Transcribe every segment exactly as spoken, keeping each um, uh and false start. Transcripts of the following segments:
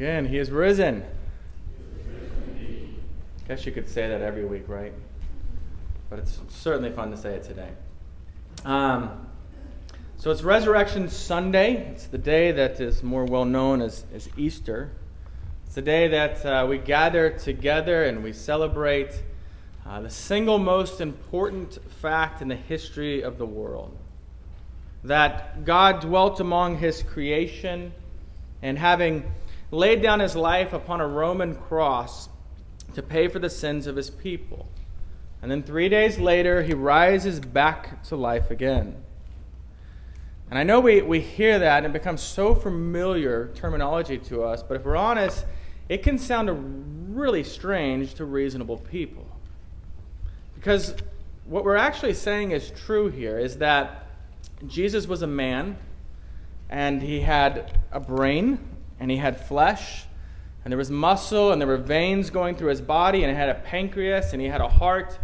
Again, he is risen. He is risen indeed. I guess you could say that every week, right? But it's certainly fun to say it today. Um, so it's Resurrection Sunday. It's the day that is more well known as, as Easter. It's the day that uh, we gather together and we celebrate uh, the single most important fact in the history of the world. That God dwelt among his creation, and having laid down his life upon a Roman cross to pay for the sins of his people. And then three days later, he rises back to life again. And I know we, we hear that, and it becomes so familiar terminology to us, but if we're honest, it can sound really strange to reasonable people. Because what we're actually saying is true here is that Jesus was a man, and he had a brain, and he had flesh, and there was muscle, and there were veins going through his body, and he had a pancreas, and he had a heart.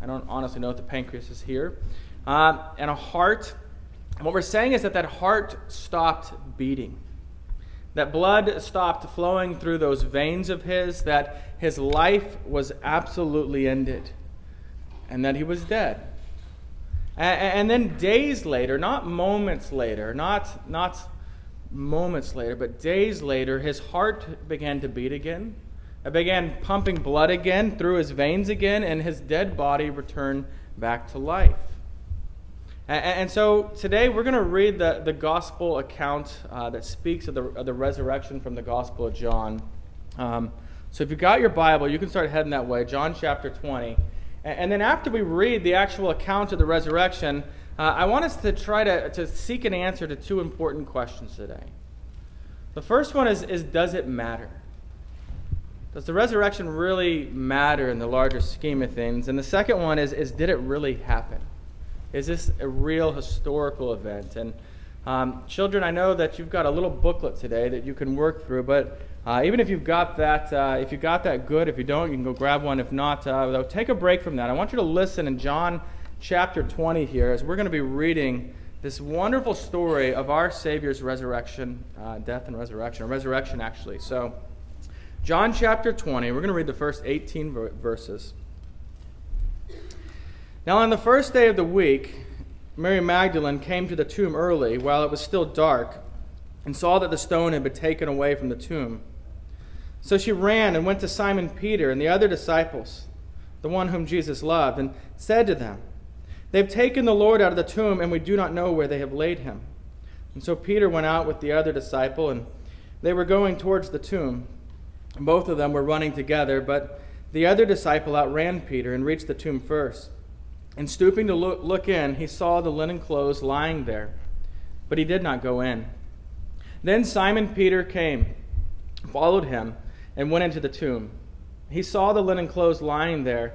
I don't honestly know if the pancreas is here. Um, and a heart. And what we're saying is that that heart stopped beating. That blood stopped flowing through those veins of his. That his life was absolutely ended. And that he was dead. And, and then days later, not moments later, not not. moments later, but days later, his heart began to beat again. It began pumping blood again through his veins again, and his dead body returned back to life. And, and so today we're going to read the, the gospel account uh, that speaks of the, of the resurrection from the Gospel of John. Um, so if you've got your Bible, you can start heading that way, John chapter twenty. And, and then after we read the actual account of the resurrection, Uh, I want us to try to, to seek an answer to two important questions today. The first one is, is, does it matter? Does the resurrection really matter in the larger scheme of things? And the second one is, is did it really happen? Is this a real historical event? And um, children, I know that you've got a little booklet today that you can work through, but uh, even if you've got that, uh, if you got that, good. If you don't, you can go grab one. If not, uh, though, take a break from that. I want you to listen in John chapter twenty here, as we're going to be reading this wonderful story of our Savior's resurrection, uh, death and resurrection, or resurrection actually. So, John chapter twenty, we're going to read the first eighteen verses. Now on the first day of the week, Mary Magdalene came to the tomb early, while it was still dark, and saw that the stone had been taken away from the tomb. So she ran and went to Simon Peter and the other disciples, the one whom Jesus loved, and said to them, "They've taken the Lord out of the tomb, and we do not know where they have laid him." And so Peter went out with the other disciple, and they were going towards the tomb. And both of them were running together, but the other disciple outran Peter and reached the tomb first. And stooping to look, look in, he saw the linen clothes lying there, but he did not go in. Then Simon Peter came, followed him, and went into the tomb. He saw the linen clothes lying there,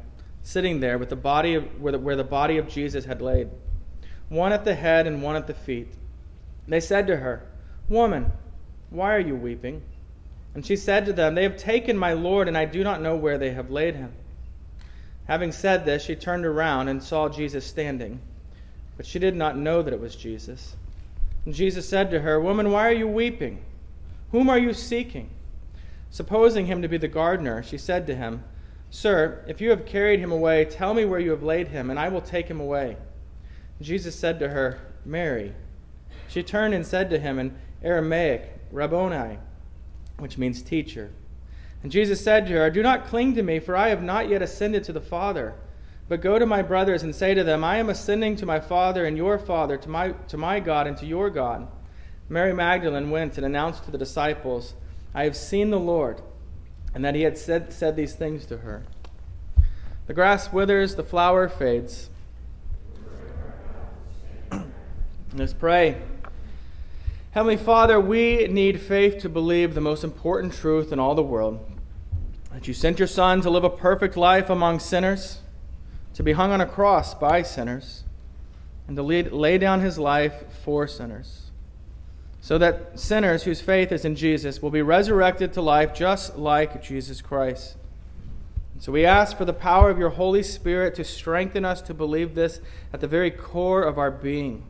sitting there with the body of, where, the, where the body of Jesus had laid, one at the head and one at the feet. They said to her, "Woman, why are you weeping?" And she said to them, "They have taken my Lord, and I do not know where they have laid him." Having said this, she turned around and saw Jesus standing, but she did not know that it was Jesus. And Jesus said to her, "Woman, why are you weeping? Whom are you seeking?" Supposing him to be the gardener, she said to him, "Sir, if you have carried him away, tell me where you have laid him, and I will take him away." Jesus said to her, "Mary." She turned and said to him in Aramaic, "Rabboni," which means teacher. And Jesus said to her, "Do not cling to me, for I have not yet ascended to the Father. But go to my brothers and say to them, I am ascending to my Father and your Father, to my, to my God and to your God." Mary Magdalene went and announced to the disciples, "I have seen the Lord," and that he had said, said these things to her. The grass withers, the flower fades. Let's pray. Heavenly Father, we need faith to believe the most important truth in all the world, that you sent your Son to live a perfect life among sinners, to be hung on a cross by sinners, and to lead, lay down his life for sinners, so that sinners whose faith is in Jesus will be resurrected to life just like Jesus Christ. And so we ask for the power of your Holy Spirit to strengthen us to believe this at the very core of our being.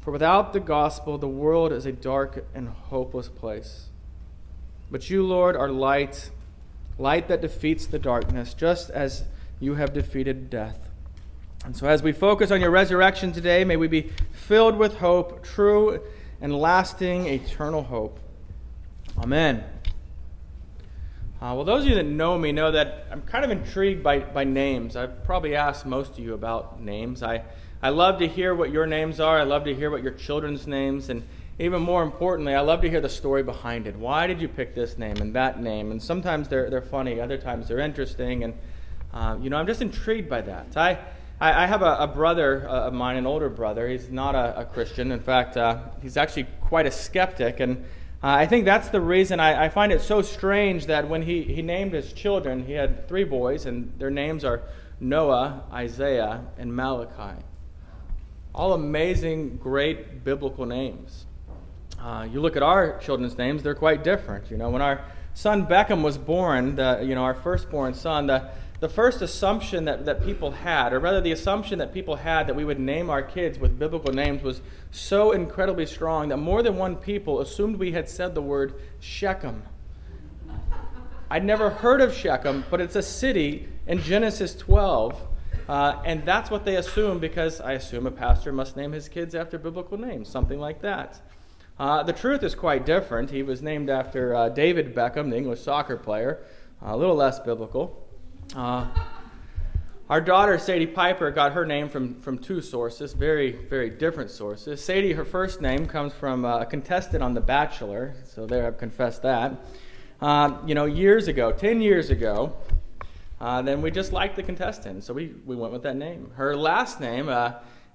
For without the gospel, the world is a dark and hopeless place. But you, Lord, are light, light that defeats the darkness, just as you have defeated death. And so as we focus on your resurrection today, may we be filled with hope, true and lasting eternal hope. Amen. Uh, well, those of you that know me know that I'm kind of intrigued by, by names. I've probably asked most of you about names. I I love to hear what your names are. I love to hear what your children's names, and even more importantly, I love to hear the story behind it. Why did you pick this name and that name? And sometimes they're they're funny, other times they're interesting, and uh, you know, I'm just intrigued by that. I I, I have a, a brother uh, of mine, an older brother. He's not a, a Christian. In fact, uh, he's actually quite a skeptic, and uh, I think that's the reason I, I find it so strange that when he, he named his children, he had three boys, and their names are Noah, Isaiah, and Malachi. All amazing, great biblical names. Uh, you look at our children's names, they're quite different. You know, when our son Beckham was born, the, you know, our firstborn son, the, the first assumption that, that people had, or rather the assumption that people had that we would name our kids with biblical names was so incredibly strong that more than one people assumed we had said the word Shechem. I'd never heard of Shechem, but it's a city in Genesis twelve. Uh, and that's what they assume, because I assume a pastor must name his kids after biblical names, something like that. Uh, the truth is quite different. He was named after uh, David Beckham, the English soccer player, uh, a little less biblical. Uh, our daughter, Sadie Piper, got her name from, from two sources, very, very different sources. Sadie, her first name, comes from uh, a contestant on The Bachelor, so there I've confessed that. Uh, you know, years ago, ten years ago, Uh, then we just liked the contestant, so we, we went with that name. Her last name uh,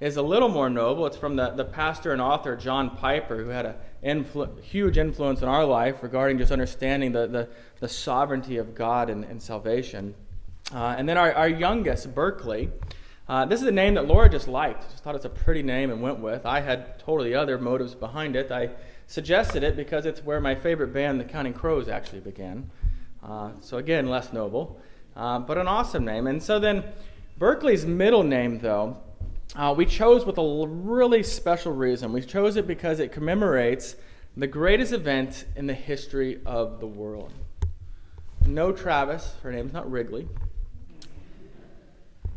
is a little more noble. It's from the, the pastor and author John Piper, who had a influ- huge influence on our life regarding just understanding the, the, the sovereignty of God and, and salvation. Uh, and then our, our youngest, Berkeley, uh, this is a name that Laura just liked. Just thought it's a pretty name and went with. I had totally other motives behind it. I suggested it because it's where my favorite band, The Counting Crows, actually began. Uh, so again, less noble. Uh, but an awesome name. And so then Berkeley's middle name, though, uh, we chose with a l- really special reason. We chose it because it commemorates the greatest event in the history of the world. No Travis. Her name's not Wrigley.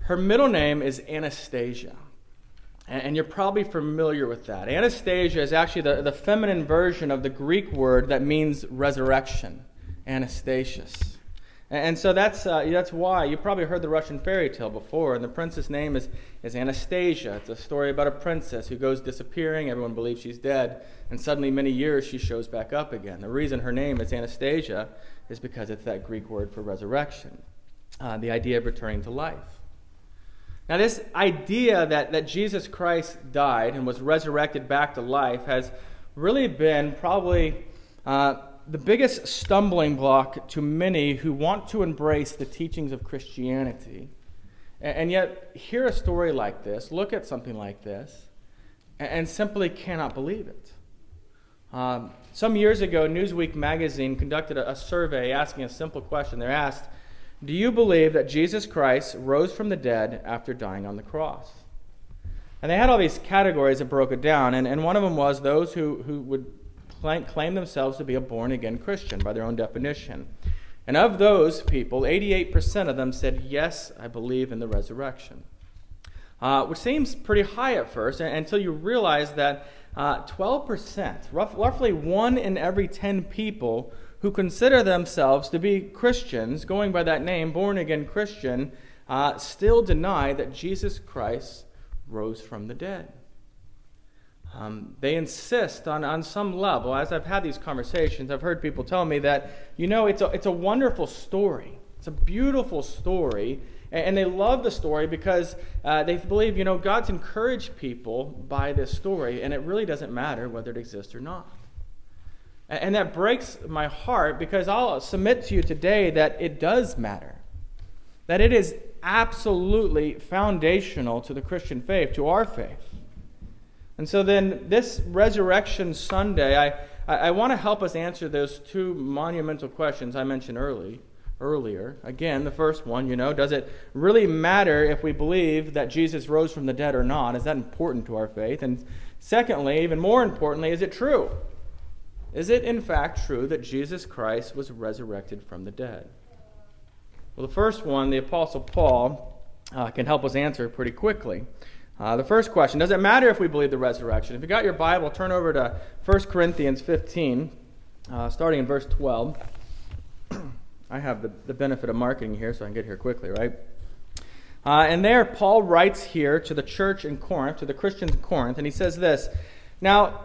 Her middle name is Anastasia. And, and you're probably familiar with that. Anastasia is actually the, the feminine version of the Greek word that means resurrection. Anastasius. And so that's uh, that's why. You probably heard the Russian fairy tale before, and the princess name is, is Anastasia. It's a story about a princess who goes disappearing. Everyone believes she's dead, and suddenly many years she shows back up again. The reason her name is Anastasia is because it's that Greek word for resurrection, uh, the idea of returning to life. Now this idea that, that Jesus Christ died and was resurrected back to life has really been probably... Uh, the biggest stumbling block to many who want to embrace the teachings of Christianity, and yet hear a story like this, look at something like this, and simply cannot believe it. Um, some years ago, Newsweek magazine conducted a, a survey asking a simple question. They're asked, do you believe that Jesus Christ rose from the dead after dying on the cross? And they had all these categories that broke it down, and, and one of them was those who, who would claim themselves to be a born-again Christian by their own definition. And of those people, eighty-eight percent of them said, yes, I believe in the resurrection. Uh, which seems pretty high at first, until you realize that uh, twelve percent, rough, roughly one in every ten people who consider themselves to be Christians, going by that name, born-again Christian, uh, still deny that Jesus Christ rose from the dead. Um, they insist on, on some level, as I've had these conversations, I've heard people tell me that, you know, it's a, it's a wonderful story. It's a beautiful story, And they love the story because uh, they believe, you know, God's encouraged people by this story, and it really doesn't matter whether it exists or not. And that breaks my heart, because I'll submit to you today that it does matter, that it is absolutely foundational to the Christian faith, to our faith. And so then this Resurrection Sunday, I, I, I want to help us answer those two monumental questions I mentioned early. Earlier. Again, the first one, you know, does it really matter if we believe that Jesus rose from the dead or not? Is that important to our faith? And secondly, even more importantly, is it true? Is it in fact true that Jesus Christ was resurrected from the dead? Well, the first one, the Apostle Paul uh, can help us answer pretty quickly. Uh, the first question, does it matter if we believe the resurrection? If you got your Bible, turn over to First Corinthians fifteen, uh, starting in verse twelve. I have the, the benefit of marketing here, so I can get here quickly, right? Uh, and there, Paul writes here to the church in Corinth, to the Christians in Corinth, and he says this, "Now,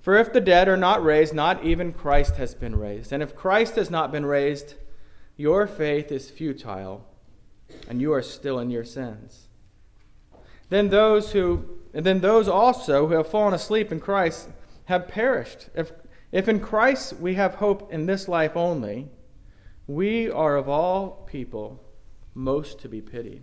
For if the dead are not raised, not even Christ has been raised. And if Christ has not been raised, your faith is futile, and you are still in your sins. Then those who, and then those also who have fallen asleep in Christ have perished. If, if in Christ we have hope in this life only, we are of all people most to be pitied."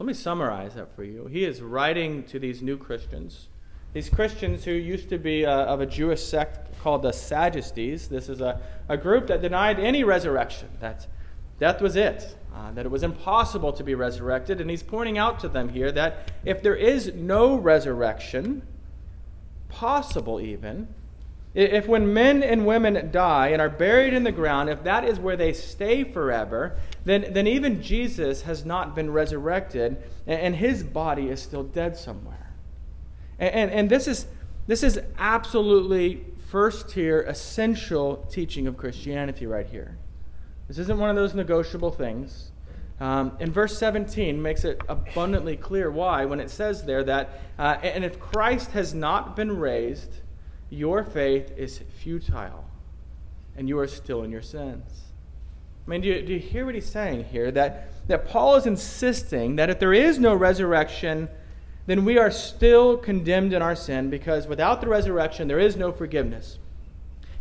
Let me summarize that for you. He is writing to these new Christians, these Christians who used to be uh, of a Jewish sect called the Sadducees. This is a, a group that denied any resurrection, that death was it, uh, that it was impossible to be resurrected. And he's pointing out to them here that if there is no resurrection, possible even, if when men and women die and are buried in the ground, if that is where they stay forever, then, then even Jesus has not been resurrected, and, and his body is still dead somewhere. And, and, and this is this is absolutely first-tier, essential teaching of Christianity right here. This isn't one of those negotiable things. Um, and verse seventeen makes it abundantly clear why, when it says there that, uh, and if Christ has not been raised, your faith is futile, and you are still in your sins. I mean, do you, do you hear what he's saying here? That, that Paul is insisting that if there is no resurrection, then we are still condemned in our sin, because without the resurrection, there is no forgiveness.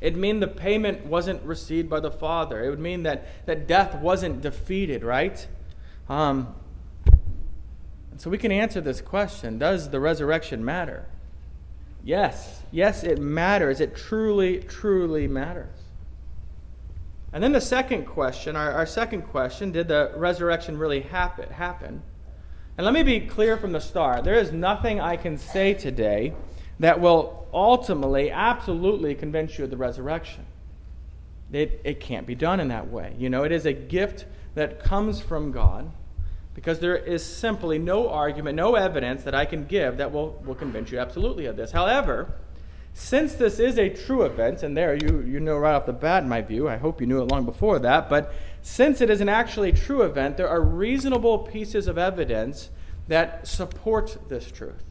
It'd mean the payment wasn't received by the Father. It would mean that, that death wasn't defeated, right? Um, and so we can answer this question, does the resurrection matter? Yes, yes, it matters. It truly, truly matters. And then the second question, our, our second question, did the resurrection really happen, happen? And let me be clear from the start. There is nothing I can say today that will ultimately, absolutely convince you of the resurrection. It, it can't be done in that way. You know, it is a gift that comes from God, because there is simply no argument, no evidence that I can give that will, will convince you absolutely of this. However, since this is a true event, and there you, you know right off the bat in my view, I hope you knew it long before that, but since it is an actually true event, there are reasonable pieces of evidence that support this truth.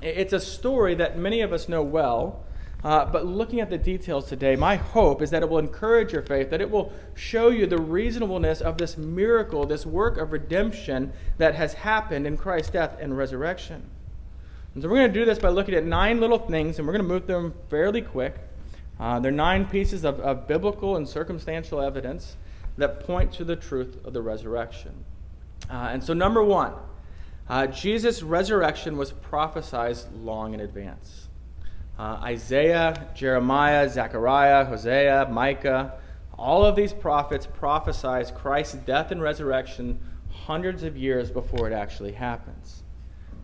It's a story that many of us know well, uh, but looking at the details today, my hope is that it will encourage your faith, that it will show you the reasonableness of this miracle, this work of redemption that has happened in Christ's death and resurrection. And so we're going to do this by looking at nine little things, and we're going to move through them fairly quick. Uh, they're nine pieces of, of biblical and circumstantial evidence that point to the truth of the resurrection. Uh, and so number one, uh, Jesus' resurrection was prophesied long in advance. Uh, Isaiah, Jeremiah, Zechariah, Hosea, Micah, all of these prophets prophesize Christ's death and resurrection hundreds of years before it actually happens.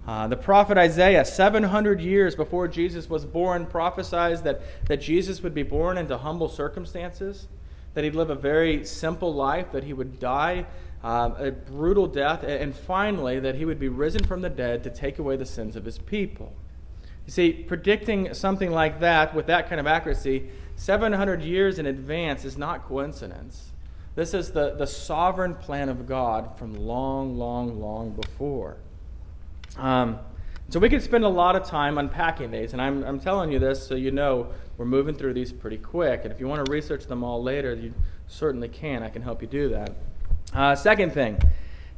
Uh, the prophet Isaiah, seven hundred years before Jesus was born, prophesied that, that Jesus would be born into humble circumstances. that he'd live a very simple life, that he would die um, a brutal death, and finally that he would be risen from the dead to take away the sins of his people. You see, predicting something like that with that kind of accuracy seven hundred years in advance is not coincidence. This is the, the sovereign plan of God from long, long, long before. Um, so we could spend a lot of time unpacking these, and I'm, I'm telling you this so you know we're moving through these pretty quick. And if you want to research them all later, you certainly can. I can help you do that. Uh, second thing,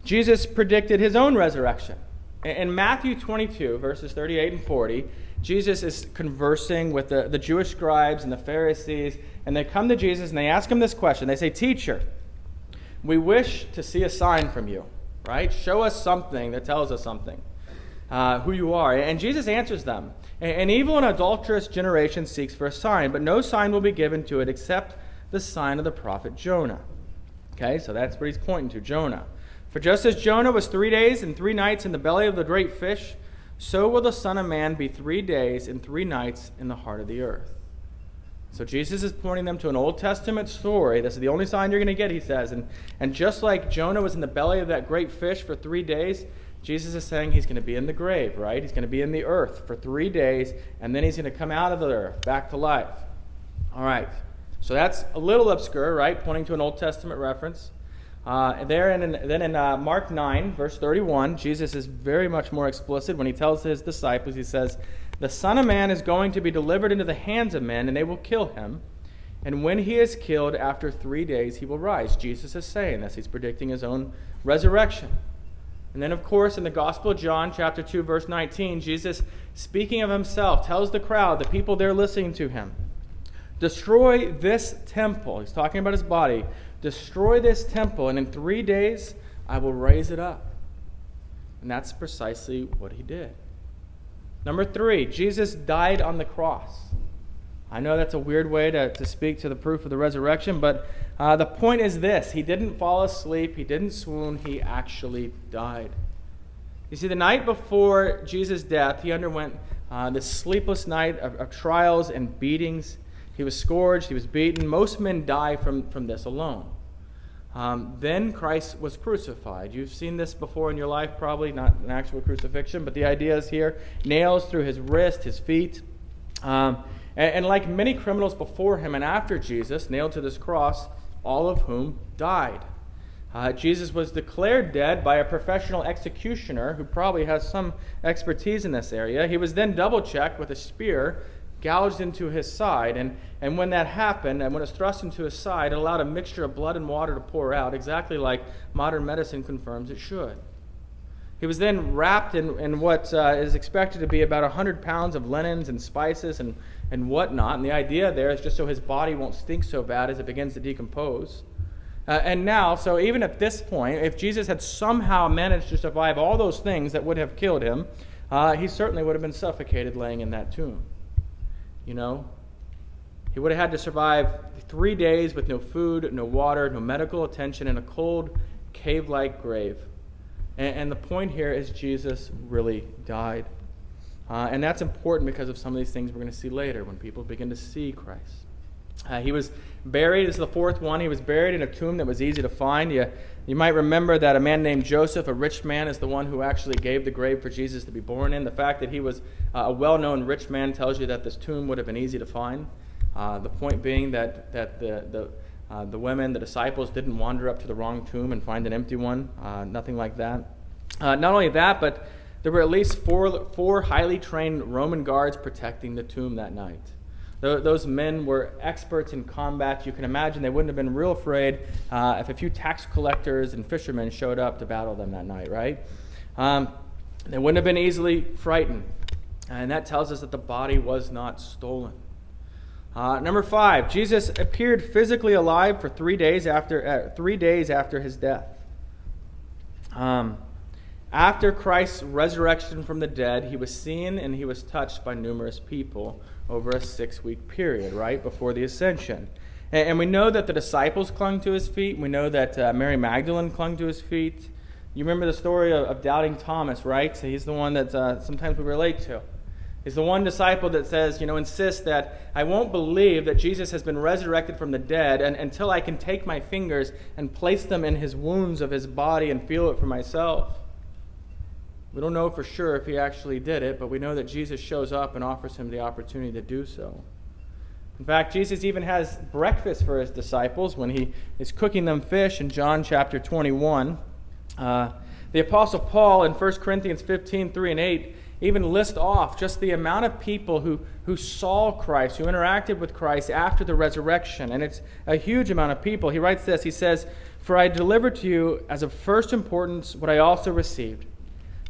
Jesus predicted his own resurrection. In Matthew twenty-two, verses thirty-eight and forty, Jesus is conversing with the, the Jewish scribes and the Pharisees, and they come to Jesus and they ask him this question. They say, "Teacher, we wish to see a sign from you," right? Show us something that tells us something, uh, who you are. And Jesus answers them, "An evil and adulterous generation seeks for a sign, but no sign will be given to it except the sign of the prophet Jonah." Okay, so that's what he's pointing to, Jonah. "For just as Jonah was three days and three nights in the belly of the great fish, so will the Son of Man be three days and three nights in the heart of the earth." So Jesus is pointing them to an Old Testament story. This is the only sign you're going to get, he says. And, and just like Jonah was in the belly of that great fish for three days, Jesus is saying he's going to be in the grave, right? He's going to be in the earth for three days, and then he's going to come out of the earth, back to life. All right. So that's a little obscure, right? Pointing to an Old Testament reference. Uh, there in, then in uh, Mark nine, verse thirty-one, Jesus is very much more explicit when he tells his disciples. He says, "The Son of Man is going to be delivered into the hands of men, and they will kill him. And when he is killed, after three days he will rise." Jesus is saying this. He's predicting his own resurrection. And then, of course, in the Gospel of John, chapter two, verse nineteen, Jesus, speaking of himself, tells the crowd, the people there listening to him, "Destroy this temple." He's talking about his body. "Destroy this temple, and in three days I will raise it up." And that's precisely what he did. Number three, Jesus died on the cross. I know that's a weird way to, to speak to the proof of the resurrection, but uh, the point is this. He didn't fall asleep. He didn't swoon. He actually died. You see, the night before Jesus' death, he underwent uh, this sleepless night of, of trials and beatings. He was scourged. He was beaten. Most men die from, from this alone. Um, then Christ was crucified. You've seen this before in your life, probably not an actual crucifixion, but the idea is here: nails through his wrist, his feet, um, and, and like many criminals before him and after Jesus, nailed to this cross, all of whom died. Uh, Jesus was declared dead by a professional executioner who probably has some expertise in this area. He was then double-checked with a spear gouged into his side, and, and when that happened, and when it was thrust into his side, it allowed a mixture of blood and water to pour out, exactly like modern medicine confirms it should. He was then wrapped in, in what uh, is expected to be about one hundred pounds of linens and spices and, and whatnot, and the idea there is just so his body won't stink so bad as it begins to decompose. Uh, and now, so even at this point, if Jesus had somehow managed to survive all those things that would have killed him, uh, he certainly would have been suffocated laying in that tomb. You know, he would have had to survive three days with no food, no water, no medical attention, in a cold, cave-like grave. And, and the point here is Jesus really died. Uh, and that's important because of some of these things we're going to see later when people begin to see Christ. Uh, he was buried. This is the fourth one. He was buried in a tomb that was easy to find. You, you might remember that a man named Joseph, a rich man, is the one who actually gave the grave for Jesus to be born in. The fact that he was uh, a well-known rich man tells you that this tomb would have been easy to find. Uh, the point being that, that the the, uh, the women, the disciples, didn't wander up to the wrong tomb and find an empty one. Uh, nothing like that. Uh, not only that, but there were at least four four highly trained Roman guards protecting the tomb that night. Those men were experts in combat. You can imagine they wouldn't have been real afraid uh, if a few tax collectors and fishermen showed up to battle them that night, right? Um, they wouldn't have been easily frightened. And that tells us that the body was not stolen. Uh, number five, Jesus appeared physically alive for three days after uh, three days after his death. Um, after Christ's resurrection from the dead, he was seen and he was touched by numerous people over a six-week period, right, before the ascension. And, and we know that the disciples clung to his feet. We know that uh, Mary Magdalene clung to his feet. You remember the story of, of doubting Thomas, right? So he's the one that uh, sometimes we relate to. is the one disciple that says, you know, insists that I won't believe that Jesus has been resurrected from the dead and, until I can take my fingers and place them in his wounds of his body and feel it for myself. We don't know for sure if he actually did it, but we know that Jesus shows up and offers him the opportunity to do so. In fact, Jesus even has breakfast for his disciples when he is cooking them fish in John chapter twenty-one. Uh, the Apostle Paul in First Corinthians fifteen, three and eight even list off just the amount of people who, who saw Christ, who interacted with Christ after the resurrection. And it's a huge amount of people. He writes this, he says, "For I delivered to you as of first importance what I also received,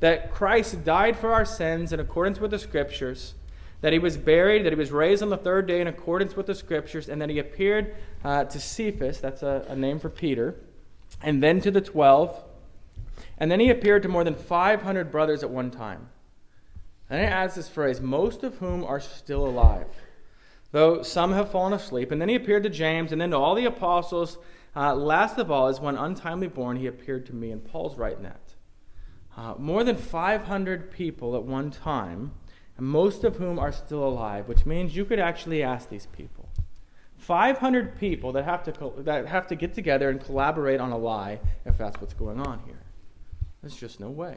that Christ died for our sins in accordance with the Scriptures, that he was buried, that he was raised on the third day in accordance with the Scriptures, and that he appeared uh, to Cephas," that's a, a name for Peter, "and then to the twelve, and then he appeared to more than five hundred brothers at one time." And it adds this phrase, "most of whom are still alive, though some have fallen asleep. And then he appeared to James, and then to all the apostles. Uh, last of all, as one untimely born, he appeared to me." And Paul's writing that. Uh, more than five hundred people at one time, and most of whom are still alive, which means you could actually ask these people. five hundred people that have to co- that have to get together and collaborate on a lie, if that's what's going on here. There's just no way.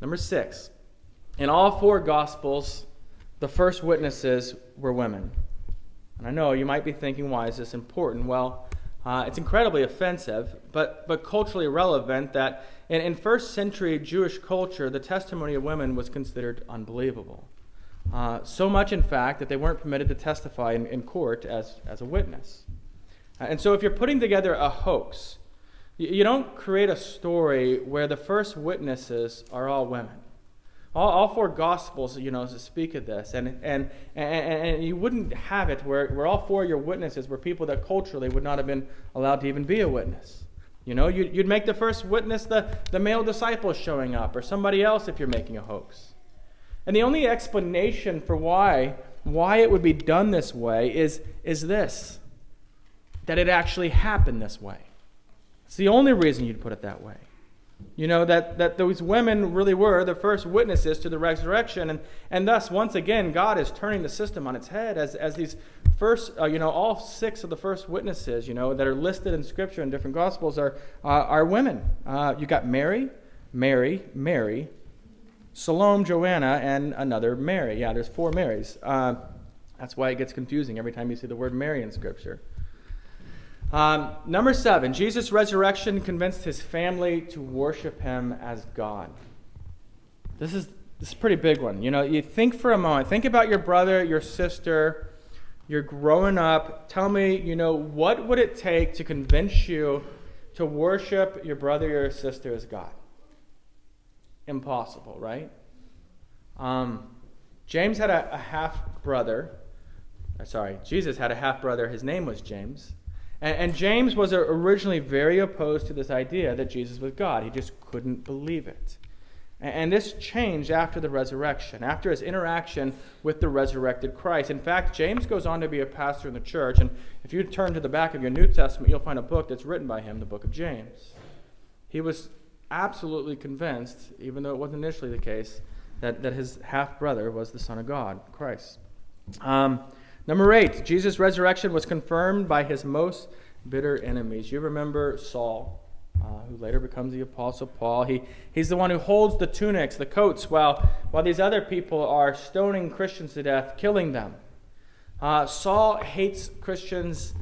Number six. In all four Gospels, the first witnesses were women. And I know you might be thinking, why is this important? Well, uh, it's incredibly offensive, but, but culturally relevant that in, in first century Jewish culture, the testimony of women was considered unbelievable. Uh, so much, in fact, that they weren't permitted to testify in, in court as, as a witness. Uh, and so if you're putting together a hoax, you, you don't create a story where the first witnesses are all women. All, all four Gospels, you know, speak of this, and and, and, and you wouldn't have it where, where all four of your witnesses were people that culturally would not have been allowed to even be a witness. You know, you'd, you'd make the first witness the, the male disciple showing up, or somebody else if you're making a hoax. And the only explanation for why why it would be done this way is is this, that it actually happened this way. It's the only reason you'd put it that way. You know, that, that those women really were the first witnesses to the resurrection. And, and thus, once again, God is turning the system on its head as, as these first, uh, you know, all six of the first witnesses, you know, that are listed in Scripture in different Gospels are uh, are women. Uh, you got Mary, Mary, Mary, Salome, Joanna, and another Mary. Yeah, there's four Marys. Uh, that's why it gets confusing every time you see the word Mary in Scripture. Um, number seven, Jesus' resurrection convinced his family to worship him as God. This is this is a pretty big one. You know, you think for a moment, think about your brother, your sister, you're growing up. Tell me, you know, what would it take to convince you to worship your brother or your sister as God? Impossible, right? Um, James had a, a half-brother. Sorry, Jesus had a half-brother. His name was James. And James was originally very opposed to this idea that Jesus was God. He just couldn't believe it. And this changed after the resurrection, after his interaction with the resurrected Christ. In fact, James goes on to be a pastor in the church. And if you turn to the back of your New Testament, you'll find a book that's written by him, the book of James. He was absolutely convinced, even though it wasn't initially the case, that, that his half-brother was the Son of God, Christ. Um... Number eight, Jesus' resurrection was confirmed by his most bitter enemies. You remember Saul, uh, who later becomes the Apostle Paul. He he's the one who holds the tunics, the coats, while while these other people are stoning Christians to death, killing them. Uh, Saul hates Christians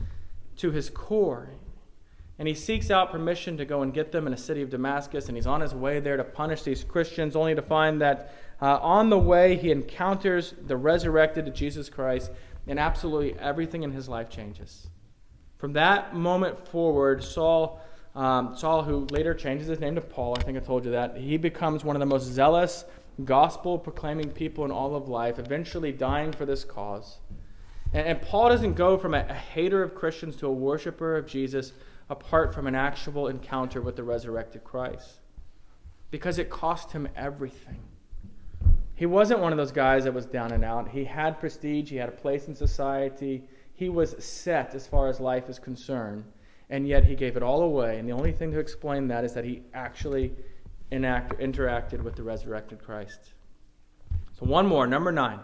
to his core, and he seeks out permission to go and get them in the city of Damascus, and he's on his way there to punish these Christians, only to find that uh, on the way he encounters the resurrected Jesus Christ. And absolutely everything in his life changes. From that moment forward, Saul, um, Saul, who later changes his name to Paul, I think I told you that, he becomes one of the most zealous gospel-proclaiming people in all of life, eventually dying for this cause. And, and Paul doesn't go from a, a hater of Christians to a worshiper of Jesus apart from an actual encounter with the resurrected Christ, because it cost him everything. He wasn't one of those guys that was down and out. He had prestige. He had a place in society. He was set as far as life is concerned, and yet he gave it all away. And the only thing to explain that is that he actually enact, interacted with the resurrected Christ. So one more, number nine.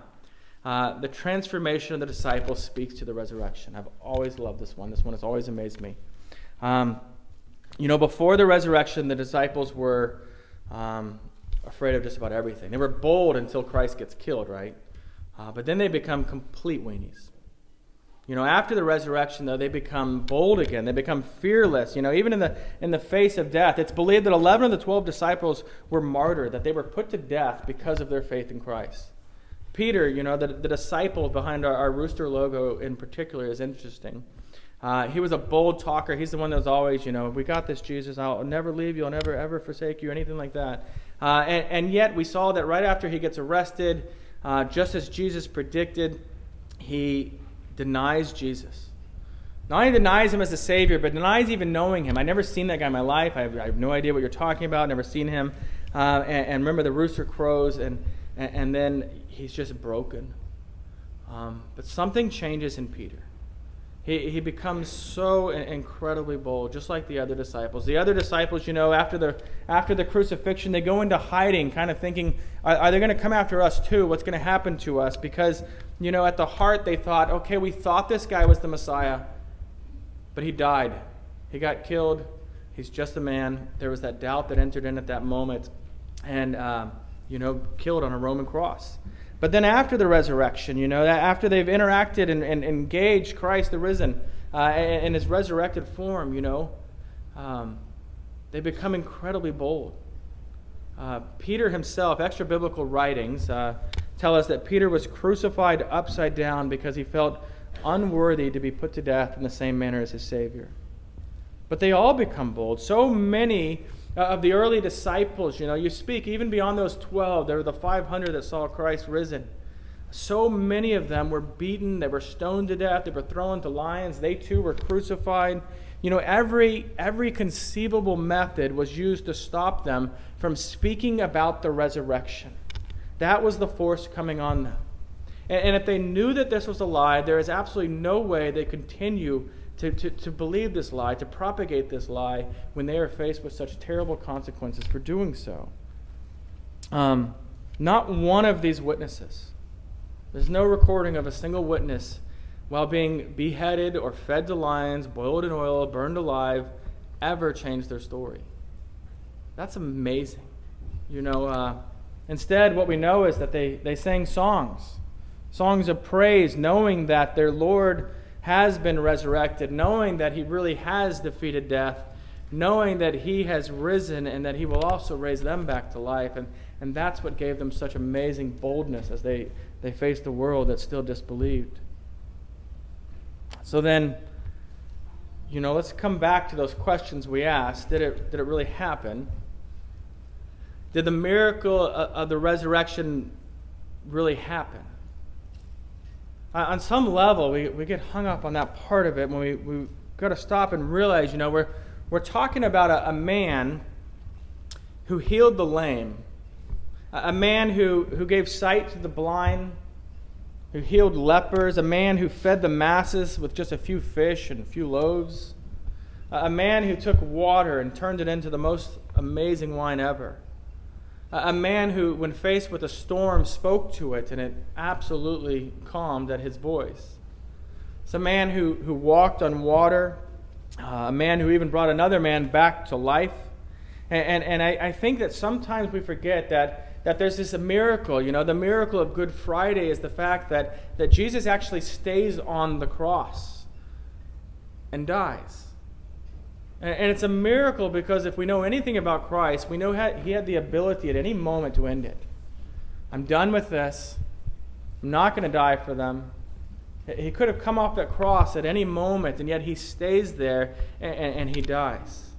Uh, the transformation of the disciples speaks to the resurrection. I've always loved this one. This one has always amazed me. Um, you know, before the resurrection, the disciples were um, afraid of just about everything. They were bold until Christ gets killed, right? Uh, but then they become complete weenies. You know, after the resurrection, though, they become bold again. They become fearless. You know, even in the in the face of death, it's believed that eleven of the twelve disciples were martyred, that they were put to death because of their faith in Christ. Peter, you know, the, the disciple behind our, our rooster logo in particular is interesting. Uh, he was a bold talker. He's the one that was always, you know, we got this, Jesus. I'll never leave you. I'll never, ever forsake you, anything like that. Uh, and, and yet we saw that right after he gets arrested, uh, just as Jesus predicted, he denies Jesus. Not only denies him as a Savior, but denies even knowing him. I've never seen that guy in my life. I have, I have no idea what you're talking about. Never seen him. Uh, and, and remember the rooster crows and and, and then... he's just broken. Um, but something changes in Peter. He he becomes so incredibly bold, just like the other disciples. The other disciples, you know, after the after the crucifixion, they go into hiding, kind of thinking, are, are they going to come after us too? What's going to happen to us? Because, you know, at the heart they thought, okay, we thought this guy was the Messiah, but he died. He got killed. He's just a man. There was that doubt that entered in at that moment. And, um, you know, killed on a Roman cross. But then after the resurrection, you know, after they've interacted and, and engaged Christ the risen uh, in his resurrected form, you know, um, they become incredibly bold. Uh, Peter himself, extra-biblical writings uh, tell us that Peter was crucified upside down because he felt unworthy to be put to death in the same manner as his Savior. But they all become bold. So many Uh, of the early disciples, you know, you speak even beyond those twelve. There were the five hundred that saw Christ risen. So many of them were beaten. They were stoned to death. They were thrown to lions. They too were crucified. You know, every every conceivable method was used to stop them from speaking about the resurrection. That was the force coming on them. And, and if they knew that this was a lie, there is absolutely no way they continue To, to, to believe this lie, to propagate this lie when they are faced with such terrible consequences for doing so. Um, not one of these witnesses, there's no recording of a single witness while being beheaded or fed to lions, boiled in oil, burned alive, ever changed their story. That's amazing. You know, uh, instead what we know is that they, they sang songs, songs of praise, knowing that their Lord has been resurrected, knowing that he really has defeated death, knowing that he has risen and that he will also raise them back to life. And, and that's what gave them such amazing boldness as they, they faced a world that still disbelieved. So then, you know, let's come back to those questions we asked. Did it, did it really happen? Did the miracle of the resurrection really happen? Uh, on some level, we, we get hung up on that part of it when we, we got to stop and realize, you know, we're we're talking about a, a man who healed the lame, a, a man who, who gave sight to the blind, who healed lepers, a man who fed the masses with just a few fish and a few loaves, a, a man who took water and turned it into the most amazing wine ever. A man who, when faced with a storm, spoke to it, and it absolutely calmed at his voice. It's a man who, who walked on water, uh, a man who even brought another man back to life. And, and, and I, I think that sometimes we forget that, that there's this miracle. You know, the miracle of Good Friday is the fact that, that Jesus actually stays on the cross and dies. And it's a miracle because if we know anything about Christ, we know he had the ability at any moment to end it. I'm done with this. I'm not going to die for them. He could have come off that cross at any moment, and yet he stays there and, and he dies.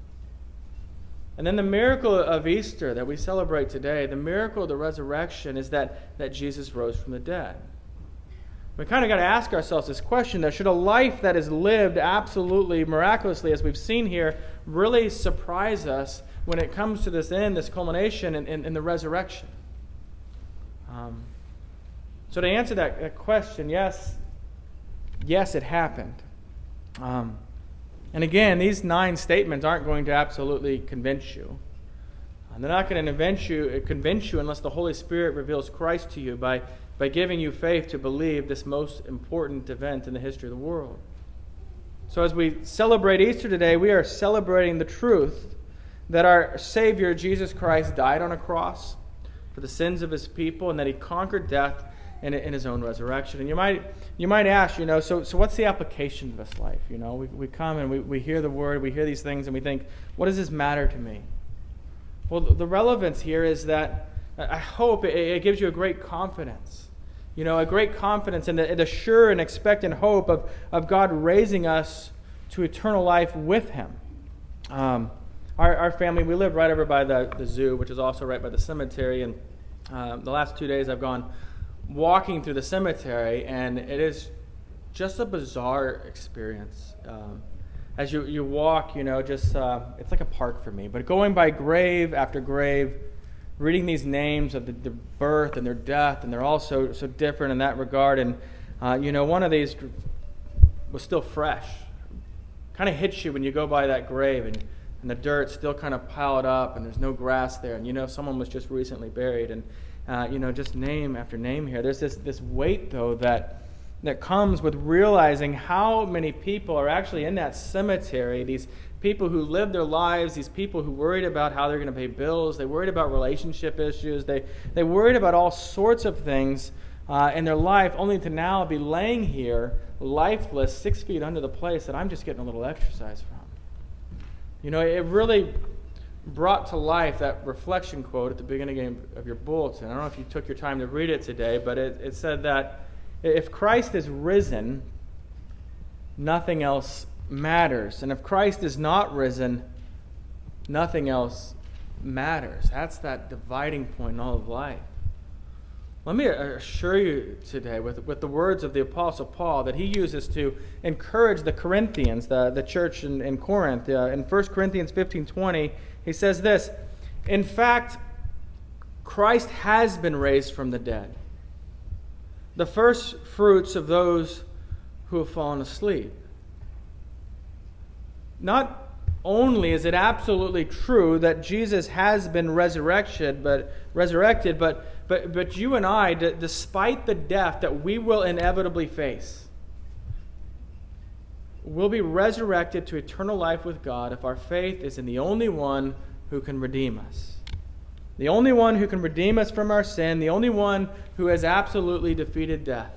And then the miracle of Easter that we celebrate today, the miracle of the resurrection, is that, that Jesus rose from the dead. We kind of got to ask ourselves this question, though. Should a life that is lived absolutely miraculously, as we've seen here, really surprise us when it comes to this end, this culmination in, in, in the resurrection? Um, so to answer that, that question, yes, yes, it happened. Um, and again, these nine statements aren't going to absolutely convince you. And they're not going to convince you, convince you unless the Holy Spirit reveals Christ to you by, by giving you faith to believe this most important event in the history of the world. So as we celebrate Easter today, we are celebrating the truth that our Savior, Jesus Christ, died on a cross for the sins of his people, and that he conquered death in, in his own resurrection. And you might you might ask, you know, so so what's the application of this life? You know, we, we come and we, we hear the word, we hear these things, and we think, what does this matter to me? Well, the relevance here is that I hope it, it gives you a great confidence. You know, a great confidence in the, in the sure and expectant hope of, of God raising us to eternal life with him. Um, our, our family, we live right over by the, the zoo, which is also right by the cemetery. And uh, the last two days I've gone walking through the cemetery, and it is just a bizarre experience. Um, as you, you walk, you know, just uh, it's like a park for me. But going by grave after grave, reading these names of the, the birth and their death, and they're all so, so different in that regard. And, uh, you know, one of these was still fresh. Kind of hits you when you go by that grave, and, and the dirt's still kind of piled up, and there's no grass there. And, you know, someone was just recently buried. And, uh, you know, just name after name here. There's this, this weight, though, that, that comes with realizing how many people are actually in that cemetery, these people who lived their lives, these people who worried about how they're going to pay bills, they worried about relationship issues, they, they worried about all sorts of things uh, in their life, only to now be laying here, lifeless, six feet under the place that I'm just getting a little exercise from. You know, it really brought to life that reflection quote at the beginning of your bulletin. I don't know if you took your time to read it today, but it, it said that if Christ is risen, nothing else matters. And if Christ is not risen, nothing else matters. That's that dividing point in all of life. Let me assure you today with, with the words of the Apostle Paul that he uses to encourage the Corinthians, the, the church in, in Corinth. Uh, in First Corinthians fifteen twenty, he says this, "In fact, Christ has been raised from the dead, the first fruits of those who have fallen asleep." Not only is it absolutely true that Jesus has been resurrected, but resurrected, but but but you and I, d- despite the death that we will inevitably face, will be resurrected to eternal life with God if our faith is in the only one who can redeem us. The only one who can redeem us from our sin, the only one who has absolutely defeated death,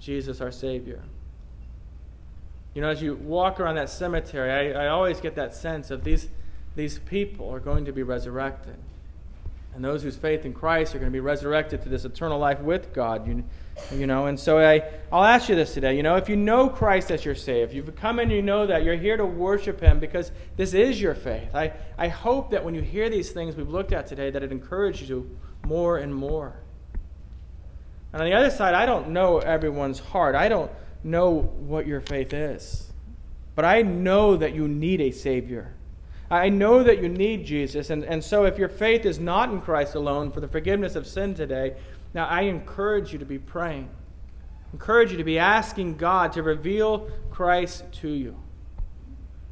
Jesus our Savior. You know, as you walk around that cemetery, I, I always get that sense of these, these people are going to be resurrected. And those whose faith in Christ are going to be resurrected to this eternal life with God. You, you know, and so I, I'll ask you this today. You know, if you know Christ as your Savior, if you've come and you know that, you're here to worship him because this is your faith. I, I hope that when you hear these things we've looked at today, that it encourages you more and more. And on the other side, I don't know everyone's heart. I don't know what your faith is. But I know that you need a Savior. I know that you need Jesus. And, and so if your faith is not in Christ alone for the forgiveness of sin today, now I encourage you to be praying. Encourage you to be asking God to reveal Christ to you.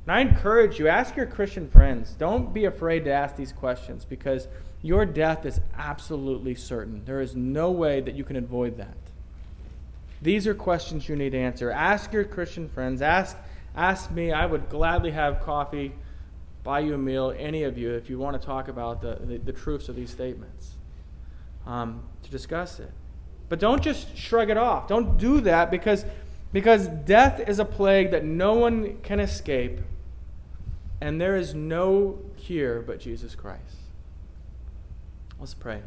And I encourage you, ask your Christian friends. Don't be afraid to ask these questions because your death is absolutely certain. There is no way that you can avoid that. These are questions you need to answer. Ask your Christian friends. Ask, ask me. I would gladly have coffee, buy you a meal, any of you, if you want to talk about the, the, the truths of these statements, um, to discuss it. But don't just shrug it off. Don't do that because, because death is a plague that no one can escape, and there is no cure but Jesus Christ. Let's pray.